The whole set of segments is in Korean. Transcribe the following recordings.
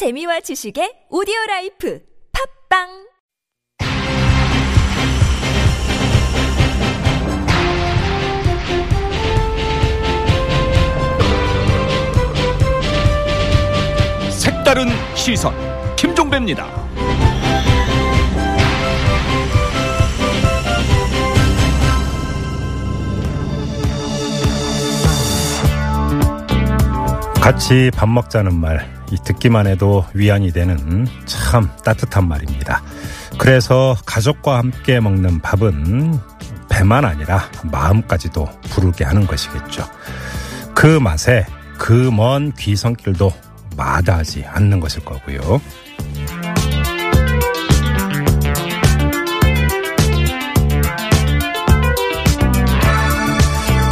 재미와 지식의 오디오라이프 팟빵 색다른 시선 김종배입니다. 같이 밥 먹자는 말, 이 듣기만 해도 위안이 되는 참 따뜻한 말입니다. 그래서 가족과 함께 먹는 밥은 배만 아니라 마음까지도 부르게 하는 것이겠죠. 그 맛에 그 먼 귀성길도 마다하지 않는 것일 거고요.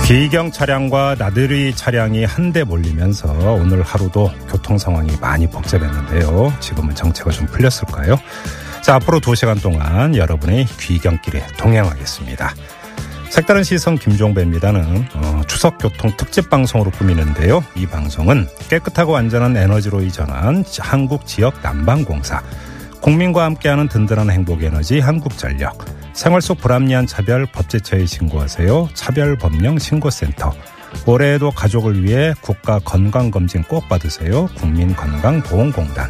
귀경 차량과 나들이 차량이 한데 몰리면서 오늘 하루도 교통 상황이 많이 복잡했는데요. 지금은 정체가 좀 풀렸을까요? 자, 앞으로 2시간 동안 여러분의 귀경길에 동행하겠습니다. 색다른 시선 김종배입니다는 추석교통특집 방송으로 꾸미는데요. 이 방송은 깨끗하고 안전한 에너지로 이전한 한국지역난방공사, 국민과 함께하는 든든한 행복에너지 한국전력, 생활 속 불합리한 차별 법제처에 신고하세요. 차별법령신고센터, 올해에도 가족을 위해 국가건강검진 꼭 받으세요. 국민건강보험공단,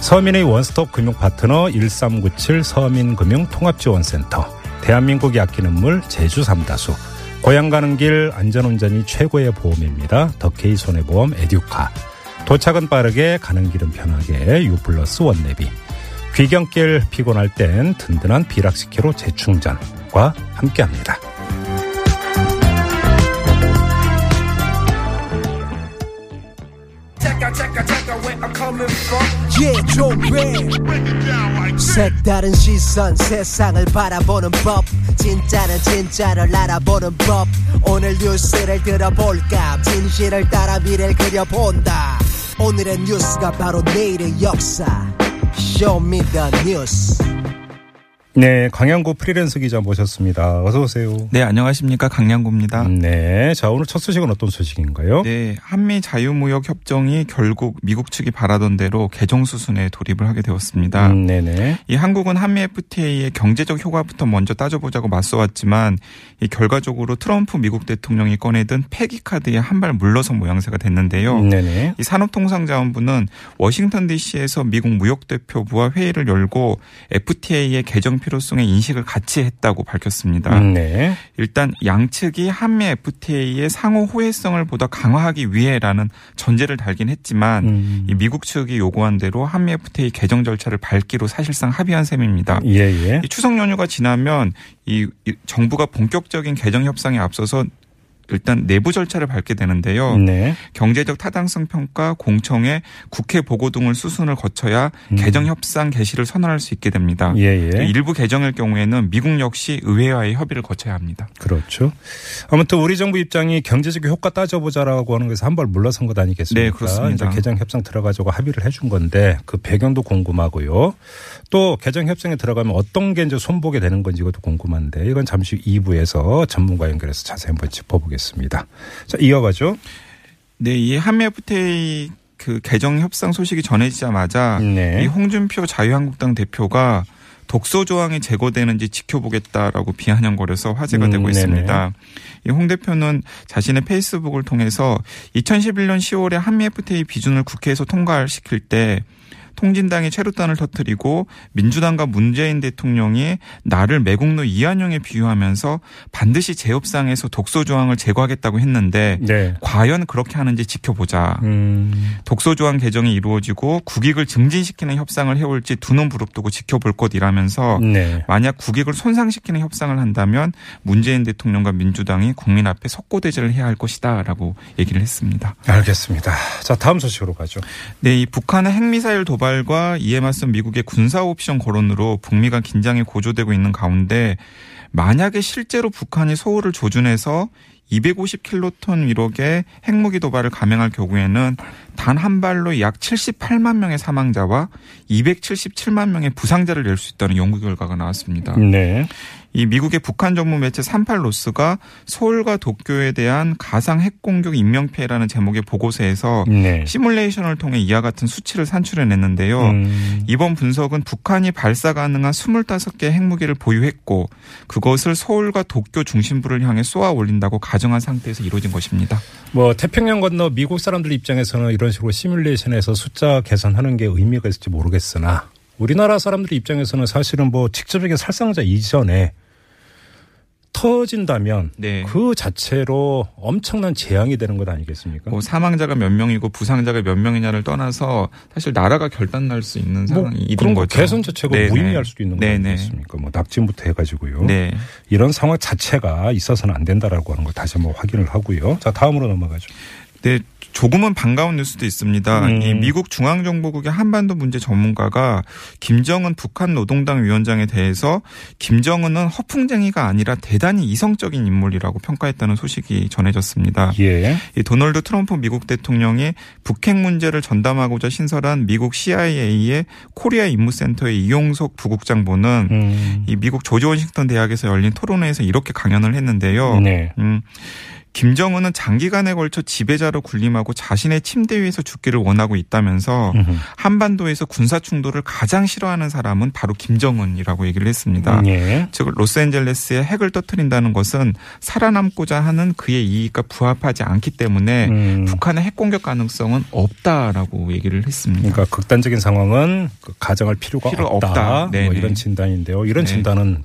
서민의 원스톱 금융파트너 1397 서민금융통합지원센터, 대한민국이 아끼는 물 제주삼다수, 고향 가는 길 안전운전이 최고의 보험입니다. 더케이손해보험 에듀카, 도착은 빠르게 가는 길은 편하게 U플러스 원내비, 귀경길 피곤할 땐 든든한 비락식혜로 재충전과 함께합니다. 색다른 시선 세상을 바라보는 법, 진짜는 진짜를 알아보는 법. 오늘 뉴스를 들어볼까, 진실을 따라 미래를 그려본다. 오늘의 뉴스가 바로 내일의 역사. Show me the news. 네, 강양구 프리랜서 기자 모셨습니다. 어서 오세요. 네, 안녕하십니까, 강양구입니다. 네, 자, 오늘 첫 소식은 어떤 소식인가요? 네, 한미 자유무역 협정이 결국 미국 측이 바라던 대로 개정 수순에 돌입을 하게 되었습니다. 네네. 이 한국은 한미FTA의 경제적 효과부터 먼저 따져보자고 맞서왔지만 이 결과적으로 트럼프 미국 대통령이 꺼내든 폐기 카드에 한발 물러선 모양새가 됐는데요. 네네. 이 산업통상자원부는 워싱턴 D.C.에서 미국 무역 대표부와 회의를 열고 FTA의 개정 필요성의 인식을 같이 했다고 밝혔습니다. 네. 일단 양측이 한미 FTA의 상호 호혜성을 보다 강화하기 위해라는 전제를 달긴 했지만 이 미국 측이 요구한 대로 한미 FTA 개정 절차를 밟기로 사실상 합의한 셈입니다. 예예. 이 추석 연휴가 지나면 이 정부가 본격적인 개정 협상에 앞서서 일단 내부 절차를 밟게 되는데요. 네. 경제적 타당성 평가, 공청회, 국회 보고 등을 수순을 거쳐야 개정 협상 개시를 선언할 수 있게 됩니다. 예예. 일부 개정일 경우에는 미국 역시 의회와의 협의를 거쳐야 합니다. 그렇죠. 아무튼 우리 정부 입장이 경제적 효과 따져보자라고 하는 것에서 한 발 물러선 것 아니겠습니까? 네, 그렇습니다. 이제 개정 협상 들어가자고 합의를 해준 건데 그 배경도 궁금하고요. 또 개정 협상에 들어가면 어떤 게 이제 손보게 되는 건지 이것도 궁금한데 이건 잠시 2부에서 전문가 연결해서 자세히 한번 짚어보겠습니다. 자, 이어가죠. 네, 이 한미 FTA 그 개정 협상 소식이 전해지자마자 네. 이 홍준표 자유한국당 대표가 독소 조항이 제거되는지 지켜보겠다라고 비아냥거려서 화제가 되고 있습니다. 이 홍 대표는 자신의 페이스북을 통해서 2011년 10월에 한미 FTA 비준을 국회에서 통과시킬 때 통진당이 최루탄을 터뜨리고 민주당과 문재인 대통령이 나를 매국노 이완용에 비유하면서 반드시 재협상에서 독소 조항을 제거하겠다고 했는데 네. 과연 그렇게 하는지 지켜보자. 독소 조항 개정이 이루어지고 국익을 증진시키는 협상을 해올지 두 눈 부릅뜨고 지켜볼 것이라면서 네. 만약 국익을 손상시키는 협상을 한다면 문재인 대통령과 민주당이 국민 앞에 석고대죄를 해야 할 것이다라고 얘기를 했습니다. 알겠습니다. 자, 다음 소식으로 가죠. 네, 이 북한의 핵미사일 도발 과 이에 맞선 미국의 군사 옵션 거론으로 북미 간 긴장이 고조되고 있는 가운데 만약에 실제로 북한이 서울을 조준해서 250킬로톤 위력의 핵무기 도발을 감행할 경우에는 단 한 발로 약 78만 명의 사망자와 277만 명의 부상자를 낼 수 있다는 연구 결과가 나왔습니다. 네. 이 미국의 북한 전문 매체 38로스가 서울과 도쿄에 대한 가상 핵공격 인명피해라는 제목의 보고서에서 네. 시뮬레이션을 통해 이와 같은 수치를 산출해냈는데요. 이번 분석은 북한이 발사 가능한 25개의 핵무기를 보유했고 그것을 서울과 도쿄 중심부를 향해 쏘아 올린다고 가정한 상태에서 이루어진 것입니다. 뭐 태평양 건너 미국 사람들 입장에서는 이런 식으로 시뮬레이션에서 숫자 계산하는 게 의미가 있을지 모르겠으나 우리나라 사람들 입장에서는 사실은 뭐 직접적인 살상자 이전에 터진다면 네. 그 자체로 엄청난 재앙이 되는 것 아니겠습니까? 뭐 사망자가 몇 명이고 부상자가 몇 명이냐를 떠나서 사실 나라가 결단날 수 있는 상황이 있는 거죠. 개선 자체가 네네. 무의미할 수도 있는 거 아니겠습니까? 뭐 납치부터 해가지고요. 네. 이런 상황 자체가 있어서는 안 된다라고 하는 걸 다시 한번 확인을 하고요. 자, 다음으로 넘어가죠. 네. 조금은 반가운 뉴스도 있습니다. 이 미국 중앙정보국의 한반도 문제 전문가가 김정은 북한 노동당 위원장에 대해서 김정은은 허풍쟁이가 아니라 대단히 이성적인 인물이라고 평가했다는 소식이 전해졌습니다. 예. 이 도널드 트럼프 미국 대통령이 북핵 문제를 전담하고자 신설한 미국 CIA의 코리아 임무센터의 이용석 부국장보는 이 미국 조지 워싱턴 대학에서 열린 토론회에서 이렇게 강연을 했는데요. 네. 김정은은 장기간에 걸쳐 지배자로 군림하고 자신의 침대 위에서 죽기를 원하고 있다면서 한반도에서 군사 충돌을 가장 싫어하는 사람은 바로 김정은이라고 얘기를 했습니다. 예. 즉 로스앤젤레스에 핵을 터뜨린다는 것은 살아남고자 하는 그의 이익과 부합하지 않기 때문에 북한의 핵 공격 가능성은 없다라고 얘기를 했습니다. 그러니까 극단적인 상황은 가정할 필요가 없다. 뭐 이런 진단인데요. 이런 진단은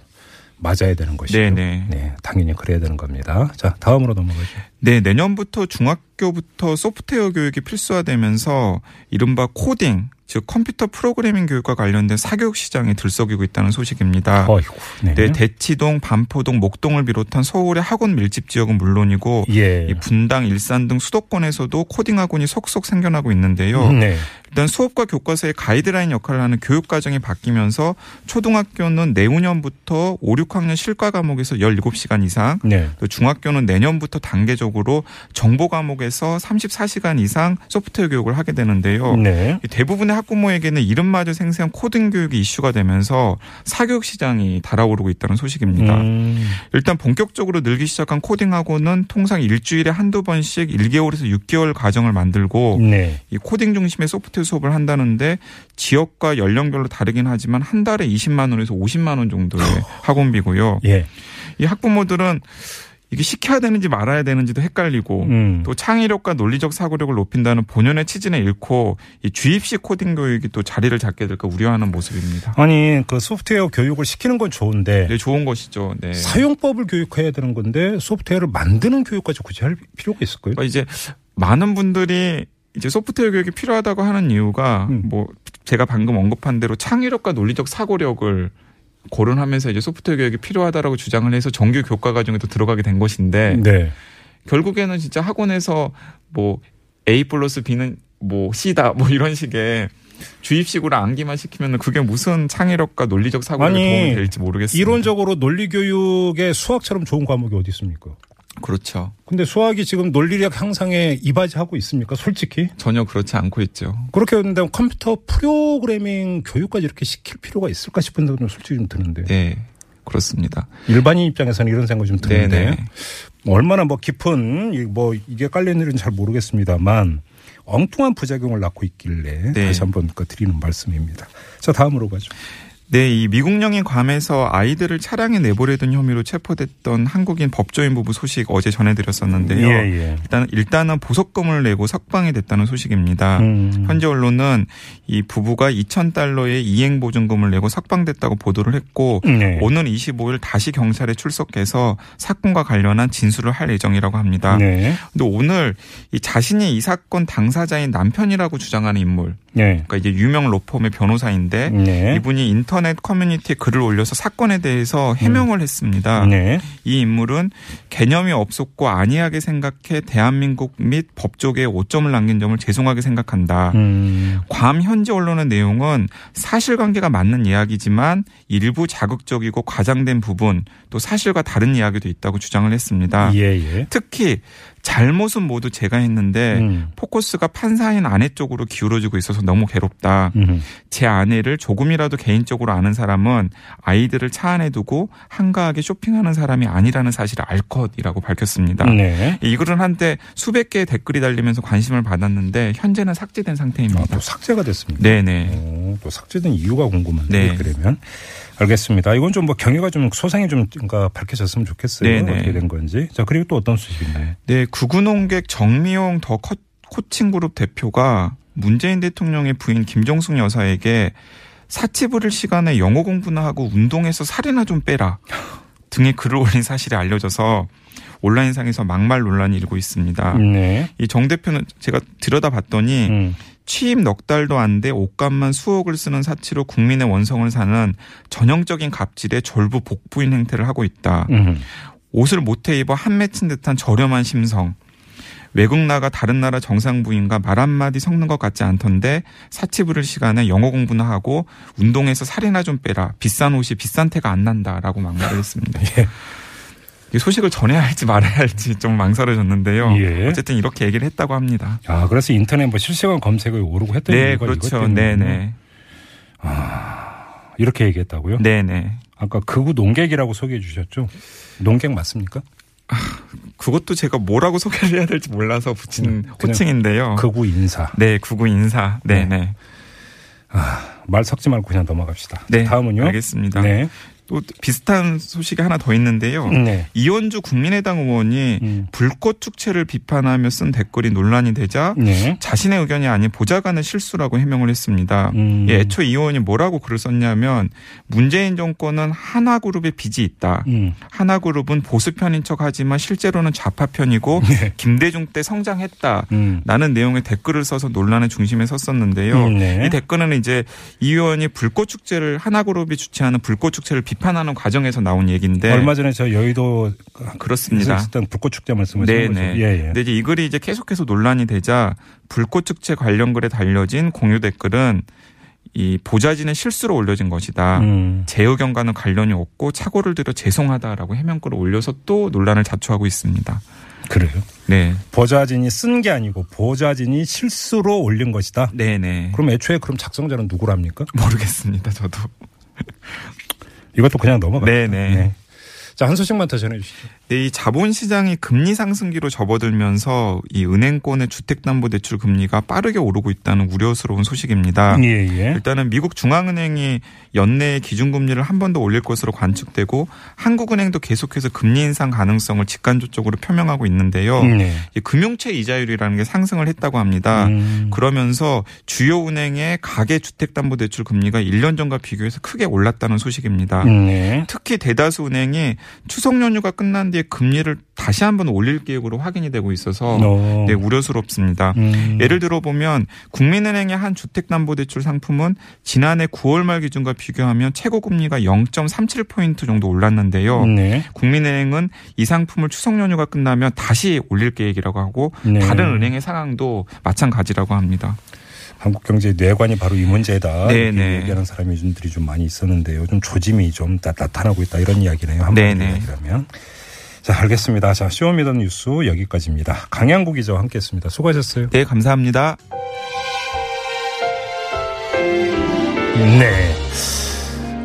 맞아야 되는 것이죠. 네, 당연히 그래야 되는 겁니다. 자, 다음으로 넘어가죠. 네, 내년부터 중학교부터 소프트웨어 교육이 필수화되면서 이른바 코딩, 즉 컴퓨터 프로그래밍 교육과 관련된 사교육 시장이 들썩이고 있다는 소식입니다. 어이구, 네. 네, 대치동, 반포동, 목동을 비롯한 서울의 학원 밀집 지역은 물론이고 예. 이 분당, 일산 등 수도권에서도 코딩 학원이 속속 생겨나고 있는데요. 네. 일단 수업과 교과서의 가이드라인 역할을 하는 교육과정이 바뀌면서 초등학교는 내후년부터 5, 6학년 실과 과목에서 17시간 이상 네. 또 중학교는 내년부터 단계적으로 정보 과목에서 34시간 이상 소프트웨어 교육을 하게 되는데요. 네. 대부분의 학부모에게는 이름마저 생생한 코딩 교육이 이슈가 되면서 사교육 시장이 달아오르고 있다는 소식입니다. 일단 본격적으로 늘기 시작한 코딩 학원은 통상 일주일에 한두 번씩 1개월에서 6개월 과정을 만들고 네. 이 코딩 중심의 소프트웨어 수업을 한다는데 지역과 연령별로 다르긴 하지만 한 달에 20만 원에서 50만 원 정도의 학원비고요. 예. 이 학부모들은 이게 시켜야 되는지 말아야 되는지도 헷갈리고 또 창의력과 논리적 사고력을 높인다는 본연의 취지는 잃고 이 주입식 코딩 교육이 또 자리를 잡게 될까 우려하는 모습입니다. 아니 그 소프트웨어 교육을 시키는 건 좋은데 네, 좋은 것이죠. 네. 사용법을 교육해야 되는 건데 소프트웨어를 만드는 교육까지 굳이 할 필요가 있을까요? 그러니까 이제 많은 분들이 이제 소프트웨어 교육이 필요하다고 하는 이유가 뭐 제가 방금 언급한 대로 창의력과 논리적 사고력을 고른하면서 이제 소프트웨어 교육이 필요하다라고 주장을 해서 정규 교과 과정에도 들어가게 된 것인데 네. 결국에는 진짜 학원에서 뭐 A+B는 뭐 C다 뭐 이런 식의 주입식으로 암기만 시키면 그게 무슨 창의력과 논리적 사고력에 도움이 될지 모르겠습니다. 이론적으로 논리 교육에 수학처럼 좋은 과목이 어디 있습니까? 그렇죠. 근데 수학이 지금 논리력 향상에 이바지하고 있습니까? 솔직히? 전혀 그렇지 않고 있죠. 그렇게 했는데 컴퓨터 프로그래밍 교육까지 이렇게 시킬 필요가 있을까 싶은 생각이 솔직히 좀 드는데. 네. 그렇습니다. 일반인 입장에서는 이런 생각이 좀 드는데. 뭐 얼마나 뭐 깊은 뭐 이게 깔려있는지는 잘 모르겠습니다만 엉뚱한 부작용을 낳고 있길래 네. 다시 한번 드리는 말씀입니다. 자, 다음으로 가죠. 네, 이 미국령인 괌에서 아이들을 차량에 내버려둔 혐의로 체포됐던 한국인 법조인 부부 소식 어제 전해드렸었는데요. 예. 일단은 보석금을 내고 석방이 됐다는 소식입니다. 현지 언론은 이 부부가 $2,000의 이행 보증금을 내고 석방됐다고 보도를 했고 네. 오는 25일 다시 경찰에 출석해서 사건과 관련한 진술을 할 예정이라고 합니다. 네. 근데 오늘 이 자신이 이 사건 당사자인 남편이라고 주장하는 인물, 네. 그러니까 이제 유명 로펌의 변호사인데 네. 이분이 인터넷 커뮤니티에 글을 올려서 사건에 대해서 해명을 했습니다. 네. 이 인물은 개념이 없었고 안이하게 생각해 대한민국 및 법조계에 오점을 남긴 점을 죄송하게 생각한다. 괌 현지 언론의 내용은 사실관계가 맞는 이야기지만 일부 자극적이고 과장된 부분 또 사실과 다른 이야기도 있다고 주장을 했습니다. 특히 잘못은 모두 제가 했는데 포커스가 판사인 아내 쪽으로 기울어지고 있어서 너무 괴롭다. 제 아내를 조금이라도 개인적으로 아는 사람은 아이들을 차 안에 두고 한가하게 쇼핑하는 사람이 아니라는 사실을 알 것이라고 밝혔습니다. 네. 이 글은 한때 수백 개의 댓글이 달리면서 관심을 받았는데 현재는 삭제된 상태입니다. 아, 또 삭제가 됐습니까? 네네. 오, 또 삭제된 이유가 궁금한데 네. 그러면. 알겠습니다. 이건 좀 뭐 경위가 좀 소상히 좀 뭔가 밝혀졌으면 좋겠어요. 네네. 어떻게 된 건지. 자, 그리고 또 어떤 소식인가요? 네, 구근홍객 정미용 더 코칭그룹 대표가 문재인 대통령의 부인 김정숙 여사에게 사치 부릴 시간에 영어 공부나 하고 운동해서 살이나 좀 빼라 등의 글을 올린 사실이 알려져서 온라인상에서 막말 논란이 일고 있습니다. 네. 이 정 대표는 제가 들여다봤더니 취임 넉 달도 안 돼 옷값만 수억을 쓰는 사치로 국민의 원성을 사는 전형적인 갑질에 절부 복부인 행태를 하고 있다. 옷을 못해 입어 한맺힌 듯한 저렴한 심성. 외국 나가 다른 나라 정상부인과 말 한마디 섞는 것 같지 않던데 사치 부릴 시간에 영어 공부나 하고 운동해서 살이나 좀 빼라. 비싼 옷이 비싼 태가 안 난다라고 막말을 했습니다. 예. 이 소식을 전해야 할지 말아야 할지 좀 망설여졌는데요. 예. 어쨌든 이렇게 얘기를 했다고 합니다. 아, 그래서 인터넷 뭐 실시간 검색을 오르고 했던 네, 이유가 그렇죠. 네네. 아, 이렇게 얘기했다고요? 네네. 아까 극우 농객이라고 소개해 주셨죠? 농객 맞습니까? 아, 그것도 제가 뭐라고 소개를 해야 될지 몰라서 붙인 호칭인데요. 극우 인사. 네, 극우 인사. 네네. 네. 아, 말 섞지 말고 그냥 넘어갑시다. 네. 다음은요? 알겠습니다. 네. 또 비슷한 소식이 하나 더 있는데요. 네. 이원주 국민의당 의원이 불꽃 축제를 비판하며 쓴 댓글이 논란이 되자 네. 자신의 의견이 아닌 보좌관의 실수라고 해명을 했습니다. 예, 애초에 이 의원이 뭐라고 글을 썼냐면 문재인 정권은 하나그룹의 빚이 있다. 하나그룹은 보수편인 척하지만 실제로는 좌파편이고 네. 김대중 때 성장했다. 라는 내용의 댓글을 써서 논란의 중심에 섰었는데요. 네. 이 댓글은 이제 이 의원이 불꽃 축제를 하나그룹이 주최하는 불꽃 축제를 비판하는 과정에서 나온 얘기인데 얼마 전에 저 여의도 그렇습니다. 일단 불꽃축제 말씀하신 거죠. 예, 예. 근데 이제 이 글이 이제 계속해서 논란이 되자 불꽃축제 관련 글에 달려진 공유 댓글은 이 보좌진의 실수로 올려진 것이다. 제 의견과는 관련이 없고 착오를 들여 죄송하다라고 해명글을 올려서 또 논란을 자초하고 있습니다. 그래요? 네. 보좌진이 쓴 게 아니고 보좌진이 실수로 올린 것이다. 네, 네. 그럼 애초에 그럼 작성자는 누구랍니까? 모르겠습니다. 저도. 이것도 그냥 넘어가요. 네. 자, 한 소식만 더 전해 주시죠. 네, 이 자본시장이 금리 상승기로 접어들면서 이 은행권의 주택담보대출 금리가 빠르게 오르고 있다는 우려스러운 소식입니다. 예. 일단은 미국 중앙은행이 연내에 기준금리를 한 번 더 올릴 것으로 관측되고 한국은행도 계속해서 금리 인상 가능성을 직간접적으로 표명하고 있는데요. 이 금융채 이자율이라는 게 상승을 했다고 합니다. 그러면서 주요 은행의 가계 주택담보대출 금리가 1년 전과 비교해서 크게 올랐다는 소식입니다. 특히 대다수 은행이 추석 연휴가 끝난 뒤에 금리를 다시 한번 올릴 계획으로 확인이 되고 있어서 네, 우려스럽습니다. 예를 들어보면 국민은행의 한 주택담보대출 상품은 지난해 9월 말 기준과 비교하면 최고금리가 0.37포인트 정도 올랐는데요. 네. 국민은행은 이 상품을 추석 연휴가 끝나면 다시 올릴 계획이라고 하고 네. 다른 은행의 상황도 마찬가지라고 합니다. 한국 경제의 뇌관이 바로 이 문제다. 네네. 얘기하는 사람이 좀 많이 있었는데요. 좀 조짐이 좀 나타나고 있다 이런 이야기네요. 한번 그러면 자 알겠습니다. 자 쇼미더뉴스 여기까지입니다. 강양구 기자와 함께했습니다. 수고하셨어요. 네 감사합니다. 네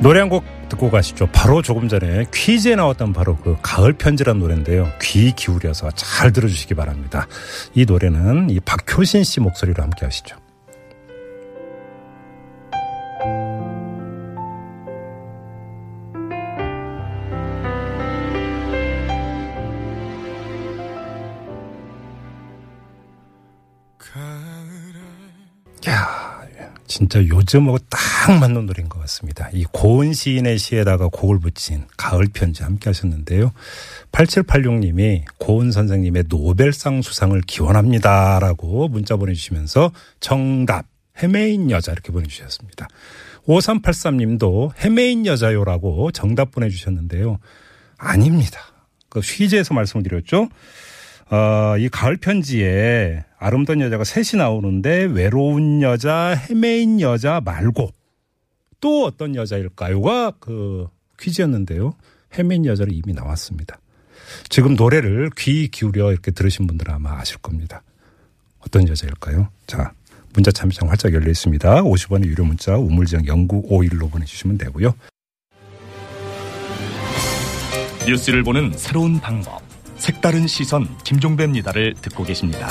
노래 한 곡 듣고 가시죠. 바로 조금 전에 퀴즈에 나왔던 바로 그 가을 편지란 노래인데요. 귀 기울여서 잘 들어주시기 바랍니다. 이 노래는 이 박효신 씨 목소리로 함께 하시죠. 진짜 요즘하고 딱 맞는 노래인 것 같습니다. 이 고은 시인의 시에다가 곡을 붙인 가을 편지 함께 하셨는데요. 8786님이 고은 선생님의 노벨상 수상을 기원합니다라고 문자 보내주시면서 정답 헤매인 여자 이렇게 보내주셨습니다. 5383님도 헤매인 여자요라고 정답 보내주셨는데요. 아닙니다. 그 퀴즈에서 말씀드렸죠. 이 가을 편지에 아름다운 여자가 셋이 나오는데 외로운 여자, 헤매인 여자 말고 또 어떤 여자일까요가 그 퀴즈였는데요. 헤매인 여자로 이미 나왔습니다. 지금 노래를 귀 기울여 이렇게 들으신 분들은 아마 아실 겁니다. 어떤 여자일까요? 자, 문자 참여창 활짝 열려 있습니다. 50원의 유료 문자 우물정 0951로 보내주시면 되고요. 뉴스를 보는 새로운 방법, 색다른 시선 김종배입니다를 듣고 계십니다.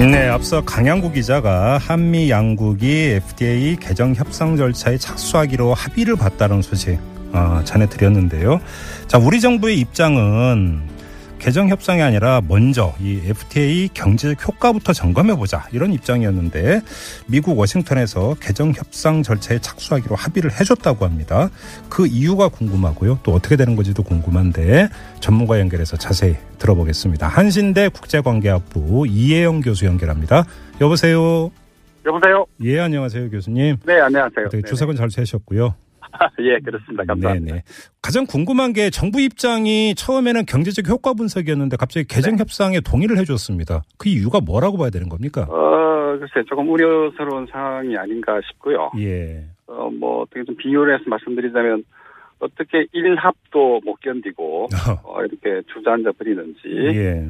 네, 앞서 강양구 기자가 한미 양국이 FTA 개정 협상 절차에 착수하기로 합의를 봤다는 소식 전해드렸는데요. 자, 우리 정부의 입장은 개정 협상이 아니라 먼저 이 FTA 경제적 효과부터 점검해보자 이런 입장이었는데 미국 워싱턴에서 개정 협상 절차에 착수하기로 합의를 해줬다고 합니다. 그 이유가 궁금하고요. 또 어떻게 되는 건지도 궁금한데 전문가 연결해서 자세히 들어보겠습니다. 한신대 국제관계학부 이혜영 교수 연결합니다. 여보세요. 여보세요. 예, 안녕하세요 교수님. 네, 안녕하세요. 네, 주석은 잘 세셨고요. 예, 그렇습니다. 감사합니다. 네네. 가장 궁금한 게 정부 입장이 처음에는 경제적 효과 분석이었는데 갑자기 개정 협상에 동의를 해줬습니다. 그 이유가 뭐라고 봐야 되는 겁니까? 글쎄, 조금 우려스러운 상황이 아닌가 싶고요. 예. 뭐 어떻게 좀 비유를 해서 말씀드리자면 어떻게 일합도 못 견디고 이렇게 주저앉아 버리는지. 예.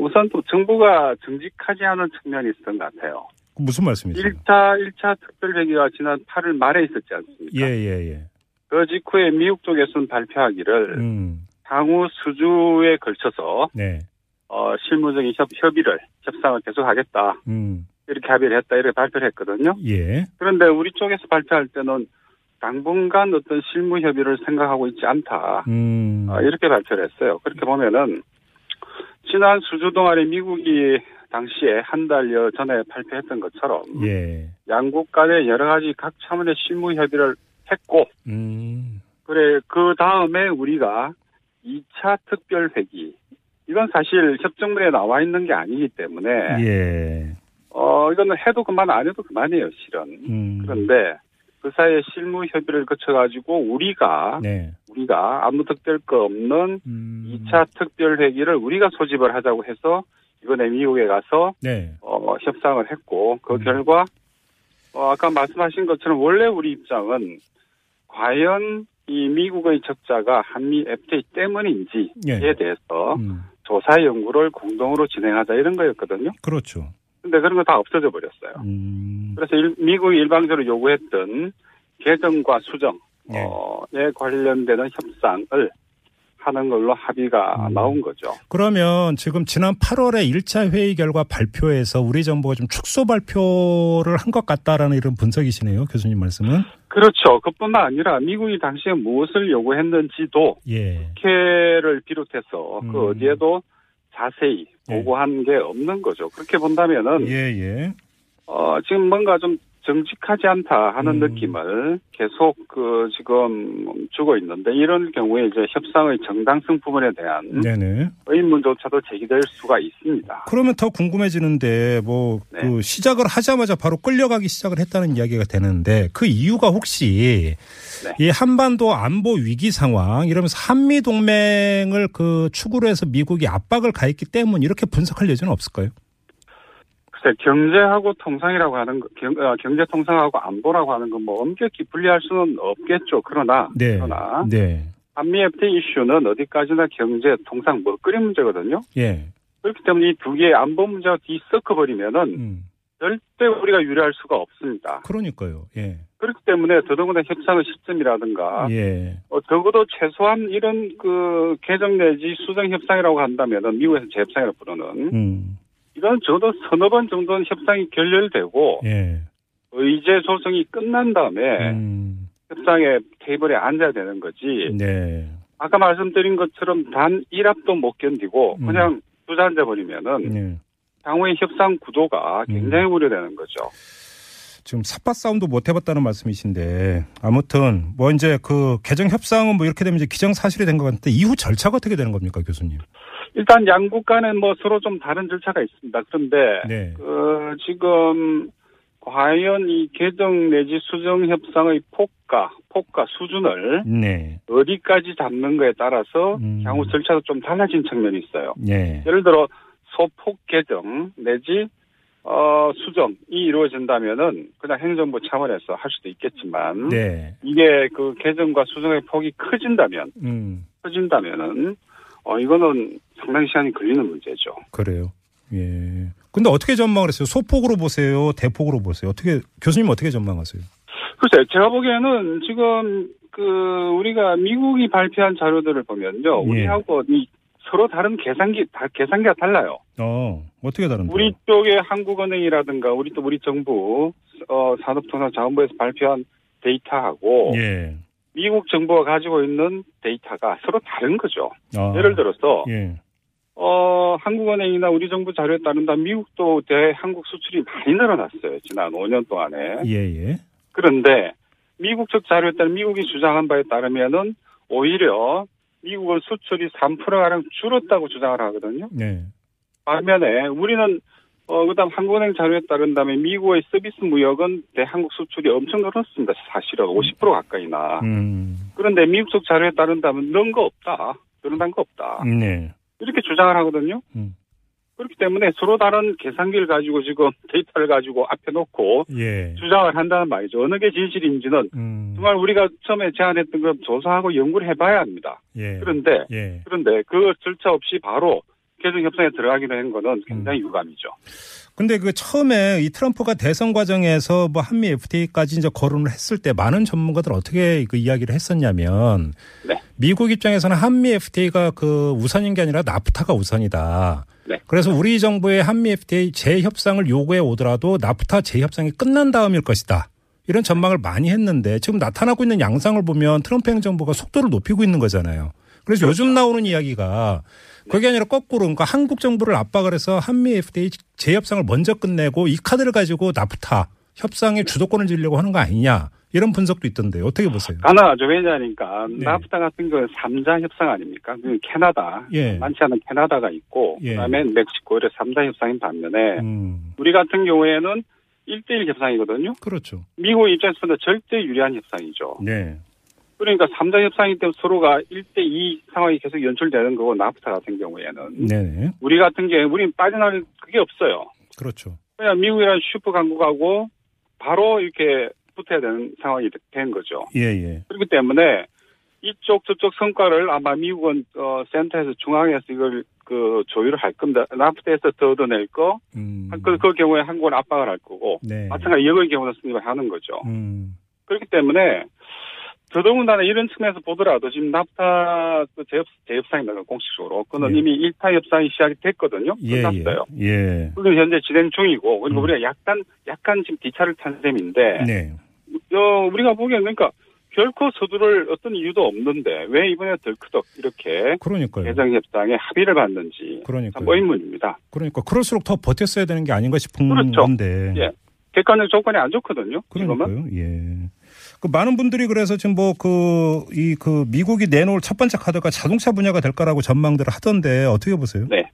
우선 또 정부가 정직하지 않은 측면이 있었던 것 같아요. 무슨 말씀이세요? 1차 특별회의가 지난 8월 말에 있었지 않습니까? 예. 그 직후에 미국 쪽에서는 발표하기를 향후 수주에 걸쳐서 실무적인 협상을 계속하겠다. 이렇게 합의를 했다. 이렇게 발표를 했거든요. 예. 그런데 우리 쪽에서 발표할 때는 당분간 어떤 실무 협의를 생각하고 있지 않다. 이렇게 발표를 했어요. 그렇게 보면은 지난 수주 동안에 미국이 당시에 한 달여 전에 발표했던 것처럼 예. 양국 간에 여러 가지 각 차원의 실무 협의를 했고 그래 그 다음에 우리가 2차 특별회기 이건 사실 협정문에 나와 있는 게 아니기 때문에 예. 이거는 해도 그만 안 해도 그만이에요 실은. 그런데 그 사이에 실무 협의를 거쳐가지고 우리가 아무 특별 거 없는 2차 특별회기를 우리가 소집을 하자고 해서 이번에 미국에 가서 협상을 했고 그 결과 아까 말씀하신 것처럼 원래 우리 입장은 과연 이 미국의 적자가 한미 FTA 때문인지에 대해서 조사 연구를 공동으로 진행하자 이런 거였거든요. 그렇죠. 그런데 그런 거 다 없어져 버렸어요. 그래서 미국이 일방적으로 요구했던 개정과 수정에 관련되는 협상을 하는 걸로 합의가 나온 거죠. 그러면 지금 지난 8월에 1차 회의 결과 발표에서 우리 정부가 좀 축소 발표를 한 것 같다라는 이런 분석이시네요. 교수님 말씀은. 그렇죠. 그뿐만 아니라 미국이 당시에 무엇을 요구했는지도 국회를 비롯해서 그 어디에도 자세히 보고한 게 없는 거죠. 그렇게 본다면은 지금 뭔가 좀 정직하지 않다 하는 느낌을 계속 지금 주고 있는데 이런 경우에 이제 협상의 정당성 부분에 대한 의문조차도 제기될 수가 있습니다. 그러면 더 궁금해지는데 그 시작을 하자마자 바로 끌려가기 시작을 했다는 이야기가 되는데 그 이유가 혹시 이 한반도 안보 위기 상황 이러면서 한미 동맹을 그 축으로 해서 미국이 압박을 가했기 때문 이렇게 분석할 여지는 없을까요? 경제하고 통상이라고 하는 거, 경제 통상하고 안보라고 하는 건 뭐 엄격히 분리할 수는 없겠죠. 그러나 한미 FTA 이슈는 어디까지나 경제 통상 먹거리 문제거든요. 예. 그렇기 때문에 이 두 개의 안보 문제가 뒤섞어 버리면은 절대 우리가 유리할 수가 없습니다. 그러니까요. 예. 그렇기 때문에 더더군다나 협상의 시점이라든가 적어도 최소한 이런 그 개정 내지 수정 협상이라고 한다면은 미국에서 재협상이라고 부르는. 이건 적어도 서너 번 정도는 협상이 결렬되고 의제 조성이 끝난 다음에 협상의 테이블에 앉아야 되는 거지. 네. 아까 말씀드린 것처럼 단 1합도 못 견디고 그냥 주저앉아 버리면은 향후의 협상 구도가 굉장히 우려되는 거죠. 지금 삿바 싸움도 못 해봤다는 말씀이신데 아무튼 뭐 이제 그 개정 협상은 뭐 이렇게 되면 이제 기정사실이 된 것 같은데 이후 절차가 어떻게 되는 겁니까, 교수님? 일단 양국 간에 뭐 서로 좀 다른 절차가 있습니다. 그런데 지금 과연 이 개정 내지 수정 협상의 폭과 수준을 어디까지 잡는 거에 따라서 향후 절차도 좀 달라진 측면이 있어요. 예를 들어 소폭 개정 내지 수정이 이루어진다면은 그냥 행정부 차원에서 할 수도 있겠지만, 네. 이게 그 개정과 수정의 폭이 커진다면은, 이거는 상당히 시간이 걸리는 문제죠. 그래요. 예. 근데 어떻게 전망을 했어요? 소폭으로 보세요? 대폭으로 보세요? 어떻게, 교수님 어떻게 전망하세요? 글쎄요. 제가 보기에는 지금 우리가 미국이 발표한 자료들을 보면요. 우리하고 예. 서로 다른 계산기가 달라요. 어떻게 다른데요? 우리 쪽에 한국은행이라든가 우리 정부, 산업통상자원부에서 발표한 데이터하고, 예. 미국 정부가 가지고 있는 데이터가 서로 다른 거죠. 예를 들어서, 예. 한국은행이나 우리 정부 자료에 따른다 미국도 대한국 수출이 많이 늘어났어요. 지난 5년 동안에. 예, 예. 그런데 미국 측 자료에 따른 미국이 주장한 바에 따르면은 오히려 미국은 수출이 3%가량 줄었다고 주장을 하거든요. 네. 반면에 우리는 그다음 한국은행 자료에 따른다음에 미국의 서비스 무역은 대한국 수출이 엄청 늘었습니다. 사실은 50% 가까이나. 그런데 미국 측 자료에 따른다면 는 거 없다. 늘어난 거 없다. 네. 이렇게 주장을 하거든요. 그렇기 때문에 서로 다른 계산기를 가지고 지금 데이터를 가지고 앞에 놓고 예. 주장을 한다는 말이죠. 어느 게 진실인지는 정말 우리가 처음에 제안했던 건 조사하고 연구를 해봐야 합니다. 예. 그런데 그 절차 없이 바로 개정 협상에 들어가기로 한 거는 굉장히 유감이죠. 근데 그 처음에 이 트럼프가 대선 과정에서 뭐 한미 FTA까지 이제 거론을 했을 때 많은 전문가들 어떻게 그 이야기를 했었냐면 네. 미국 입장에서는 한미 FTA가 그 우선인 게 아니라 나프타가 우선이다. 네. 그래서 우리 정부의 한미 FTA 재협상을 요구해 오더라도 나프타 재협상이 끝난 다음일 것이다. 이런 전망을 많이 했는데 지금 나타나고 있는 양상을 보면 트럼프 행정부가 속도를 높이고 있는 거잖아요. 그래서 그렇죠. 요즘 나오는 이야기가 그게 아니라 거꾸로 그러니까 한국 정부를 압박을 해서 한미 FTA 재협상을 먼저 끝내고 이 카드를 가지고 나프타 협상의 주도권을 쥐려고 하는 거 아니냐. 이런 분석도 있던데요. 어떻게 보세요? 가능하죠. 왜냐니까 네. 나프타 같은 경우는 3자 협상 아닙니까? 캐나다, 예. 많지 않은 캐나다가 있고 예. 그다음에 멕시코 이런 3자 협상인 반면에 우리 같은 경우에는 1대1 협상이거든요. 그렇죠. 미국 입장에서는 절대 유리한 협상이죠. 네. 그러니까 3자 협상이기 때문에 서로가 1대2 상황이 계속 연출되는 거고 나프타 같은 경우에는 네네. 우리 같은 경우에 우리는 빠져나갈 그게 없어요. 그렇죠. 그냥 미국이라는 슈퍼 강국하고 바로 이렇게 붙어야 되는 상황이 된 거죠. 예예. 그렇기 때문에 이쪽 저쪽 성과를 아마 미국은 센터에서 중앙에서 이걸 조율을 할 겁니다. 나프타에서 더 얻어낼 거, 그 경우에 한국은 압박을 할 거고, 네. 마찬가지 여거의 경우는 승리를 하는 거죠. 그렇기 때문에 더더군다나 이런 측면에서 보더라도 지금 나프타 재협상입니다. 공식적으로 그는 예. 이미 1타 협상이 시작이 됐거든요. 끝났어요. 예, 예. 물론 현재 진행 중이고 그리고 우리가 약간 지금 뒤차를 탄 셈인데 네. 우리가 보기에는 그러니까 결코 서두를 어떤 이유도 없는데 왜 이번에 덜크덕 이렇게 개정 협상에 합의를 받는지 참 의문입니다. 그러니까 그럴수록 더 버텼어야 되는 게 아닌가 싶은 그렇죠. 건데 예. 객관적 조건이 안 좋거든요. 그러니까요. 예. 그 많은 분들이 그래서 지금 미국이 내놓을 첫 번째 카드가 자동차 분야가 될까라고 전망들을 하던데 어떻게 보세요? 네.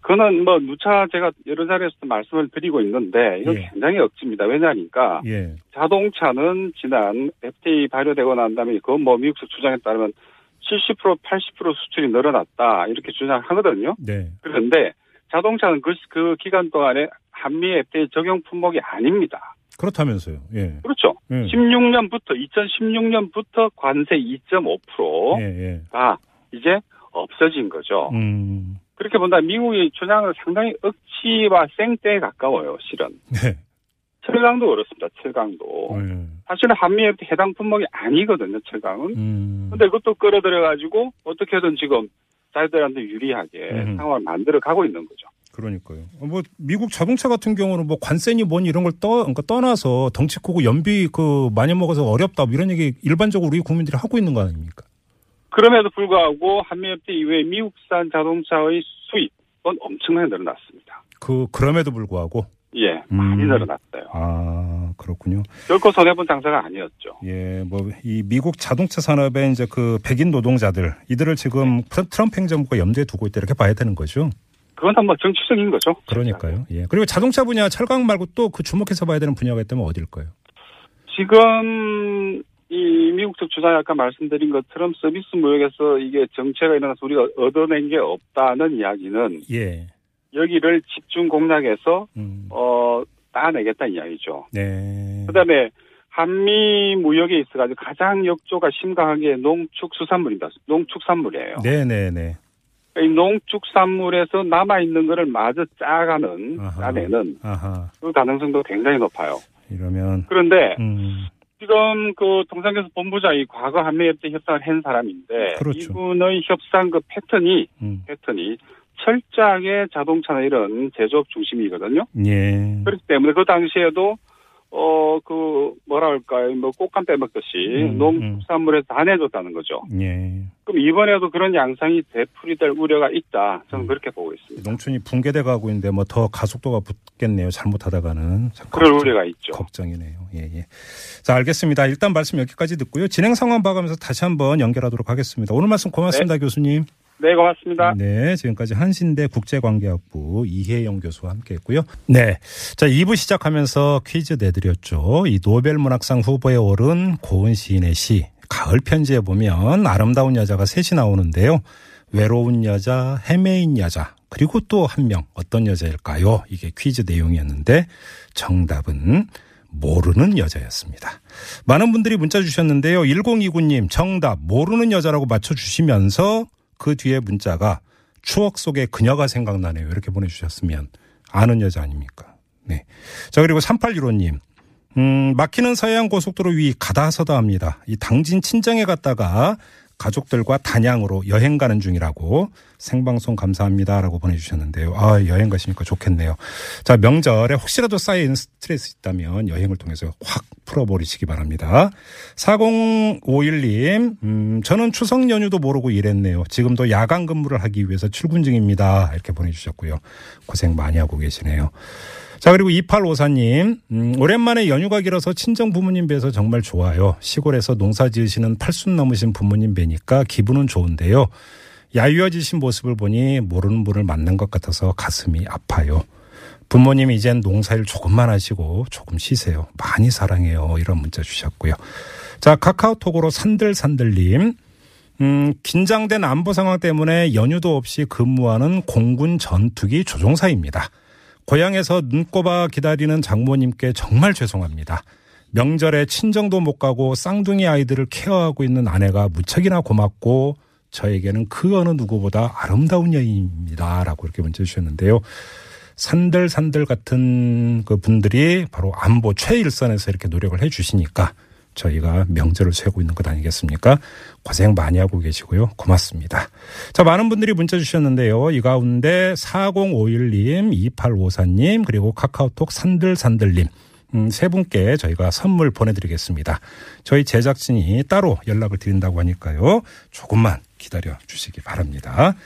그거는 누차 제가 여러 자리에서도 말씀을 드리고 있는데 이건 예. 굉장히 억지입니다. 왜냐하니까 예. 자동차는 지난 FTA 발효되고 난 다음에 그건 미국 주장에 따르면 70%, 80% 수출이 늘어났다. 이렇게 주장하거든요. 네. 그런데 자동차는 그 기간 동안에 한미 FTA 적용 품목이 아닙니다. 그렇다면서요. 예. 그렇죠. 예. 2016년부터 관세 2.5%가 예, 예. 이제 없어진 거죠. 그렇게 본다면 미국의 주장은 상당히 억지와 생떼에 가까워요. 실은. 네. 철강도 그렇습니다. 철강도. 예. 사실은 한미 FTA 해당 품목이 아니거든요. 철강은. 그런데 그것도 끌어들여가지고 어떻게든 지금 자기들한테 유리하게 상황을 만들어가고 있는 거죠. 그러니까요. 미국 자동차 같은 경우는 관세니 뭐니 이런 걸 그러니까 떠나서 덩치 크고 연비 많이 먹어서 어렵다 이런 얘기 일반적으로 우리 국민들이 하고 있는 거 아닙니까? 그럼에도 불구하고 한미 FTA 이후에 미국산 자동차의 수입은 엄청나게 늘어났습니다. 그럼에도 불구하고? 예, 많이 늘어났어요. 아, 그렇군요. 결코 손해본 장사가 아니었죠. 예, 이 미국 자동차 산업의 이제 백인 노동자들 이들을 지금 트럼프 행정부가 염두에 두고 있다 이렇게 봐야 되는 거죠? 그건 정치적인 거죠. 그러니까요. 예. 그리고 자동차 분야 철강 말고 또 주목해서 봐야 되는 분야가 있다면 어딜까요? 지금 이 미국 측 주장이 아까 말씀드린 것처럼 서비스 무역에서 이게 정체가 일어나서 우리가 얻어낸 게 없다는 이야기는 예. 여기를 집중 공략해서 따내겠다는 이야기죠. 네. 그다음에 한미 무역에 있어가지고 가장 역조가 심각하게 농축수산물입니다. 농축산물이에요. 네네네. 이 농축산물에서 남아있는 거를 마저 짜가는, 아하, 짜내는 아하. 그 가능성도 굉장히 높아요. 이러면. 그런데 지금 그 통상교섭 본부장이 과거 한미FTA 협상을 한 사람인데, 그렇죠. 이분의 협상 그 패턴이 철저하게 자동차나 이런 제조업 중심이거든요. 예. 그렇기 때문에 그 당시에도 꽃감 빼먹듯이 농축산물에서 다 내줬다는 거죠. 예. 그럼 이번에도 그런 양상이 되풀이될 우려가 있다. 저는 그렇게 보고 있습니다. 농촌이 붕괴돼 가고 있는데 뭐 더 가속도가 붙겠네요. 잘못하다가는. 그럴 우려가 있죠. 걱정이네요. 예. 자, 알겠습니다. 일단 말씀 여기까지 듣고요. 진행 상황 봐가면서 다시 한번 연결하도록 하겠습니다. 오늘 말씀 고맙습니다, 네. 교수님. 네, 고맙습니다. 네, 지금까지 한신대 국제관계학부 이혜영 교수와 함께했고요. 네, 자 2부 시작하면서 퀴즈 내드렸죠. 이 노벨문학상 후보에 오른 고은 시인의 시 가을 편지에 보면 아름다운 여자가 셋이 나오는데요. 외로운 여자, 헤매인 여자, 그리고 또 한 명 어떤 여자일까요? 이게 퀴즈 내용이었는데 정답은 모르는 여자였습니다. 많은 분들이 문자 주셨는데요. 1029님 정답 모르는 여자라고 맞춰주시면서 그 뒤에 문자가 추억 속에 그녀가 생각나네요. 이렇게 보내주셨으면 아는 여자 아닙니까? 네. 자, 그리고 3815님. 막히는 서해안 고속도로 위 가다서다 합니다. 이 당진 친정에 갔다가 가족들과 단양으로 여행 가는 중이라고 생방송 감사합니다. 라고 보내주셨는데요. 아, 여행 가시니까 좋겠네요. 자, 명절에 혹시라도 쌓여있는 스트레스 있다면 여행을 통해서 확 풀어버리시기 바랍니다. 4051님, 저는 추석 연휴도 모르고 일했네요. 지금도 야간 근무를 하기 위해서 출근 중입니다. 이렇게 보내주셨고요. 고생 많이 하고 계시네요. 자, 그리고 2854님, 오랜만에 연휴가 길어서 친정 부모님 뵈서 정말 좋아요. 시골에서 농사 지으시는 80 넘으신 부모님 뵈니까 기분은 좋은데요. 야유어지신 모습을 보니 모르는 분을 만난 것 같아서 가슴이 아파요. 부모님 이젠 농사일 조금만 하시고 조금 쉬세요. 많이 사랑해요. 이런 문자 주셨고요. 자, 카카오톡으로 산들산들님. 긴장된 안보 상황 때문에 연휴도 없이 근무하는 공군 전투기 조종사입니다. 고향에서 눈꼽아 기다리는 장모님께 정말 죄송합니다. 명절에 친정도 못 가고 쌍둥이 아이들을 케어하고 있는 아내가 무척이나 고맙고 저에게는 그 어느 누구보다 아름다운 여인입니다. 라고 이렇게 문자 주셨는데요. 산들산들 같은 그 분들이 바로 안보 최일선에서 이렇게 노력을 해 주시니까 저희가 명절을 쇠고 있는 것 아니겠습니까? 고생 많이 하고 계시고요. 고맙습니다. 자, 많은 분들이 문자 주셨는데요. 이 가운데 4051님, 2854님, 그리고 카카오톡 산들산들님 세 분께 저희가 선물 보내드리겠습니다. 저희 제작진이 따로 연락을 드린다고 하니까요. 조금만 기다려 주시기 바랍니다.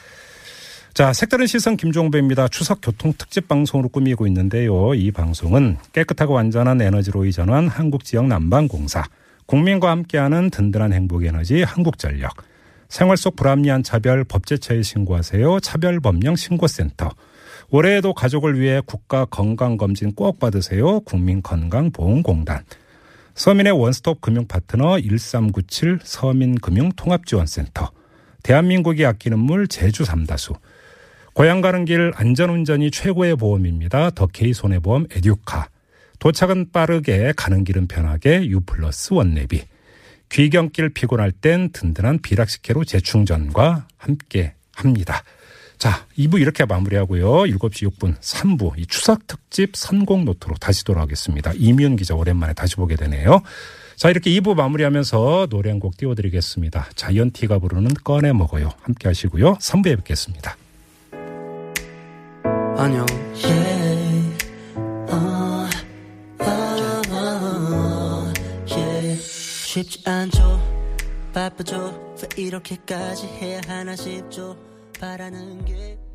자, 색다른 시선 김종배입니다. 추석 교통 특집 방송으로 꾸미고 있는데요. 이 방송은 깨끗하고 완전한 에너지로 이전한 한국지역난방공사, 국민과 함께하는 든든한 행복에너지 한국전력, 생활 속 불합리한 차별 법제처에 신고하세요. 차별법령신고센터, 올해에도 가족을 위해 국가건강검진 꼭 받으세요. 국민건강보험공단, 서민의 원스톱 금융파트너 1397 서민금융통합지원센터, 대한민국이 아끼는 물 제주삼다수, 고향 가는 길 안전운전이 최고의 보험입니다. 더케이손해보험 에듀카, 도착은 빠르게 가는 길은 편하게 U플러스 원내비, 귀경길 피곤할 땐 든든한 비락식혜로 재충전과 함께합니다. 자, 2부 이렇게 마무리하고요. 7시 6분 3부 이 추석특집 선곡노트로 다시 돌아오겠습니다. 이미윤 기자 오랜만에 다시 보게 되네요. 자, 이렇게 2부 마무리하면서 노래 한 곡 띄워드리겠습니다. 자이언티가 부르는 꺼내 먹어요. 함께 하시고요. 3부에 뵙겠습니다. 안녕. Yeah, yeah. 쉽지 않죠. 바쁘죠. 왜 이렇게까지 해야 하나 싶죠. 바라는 게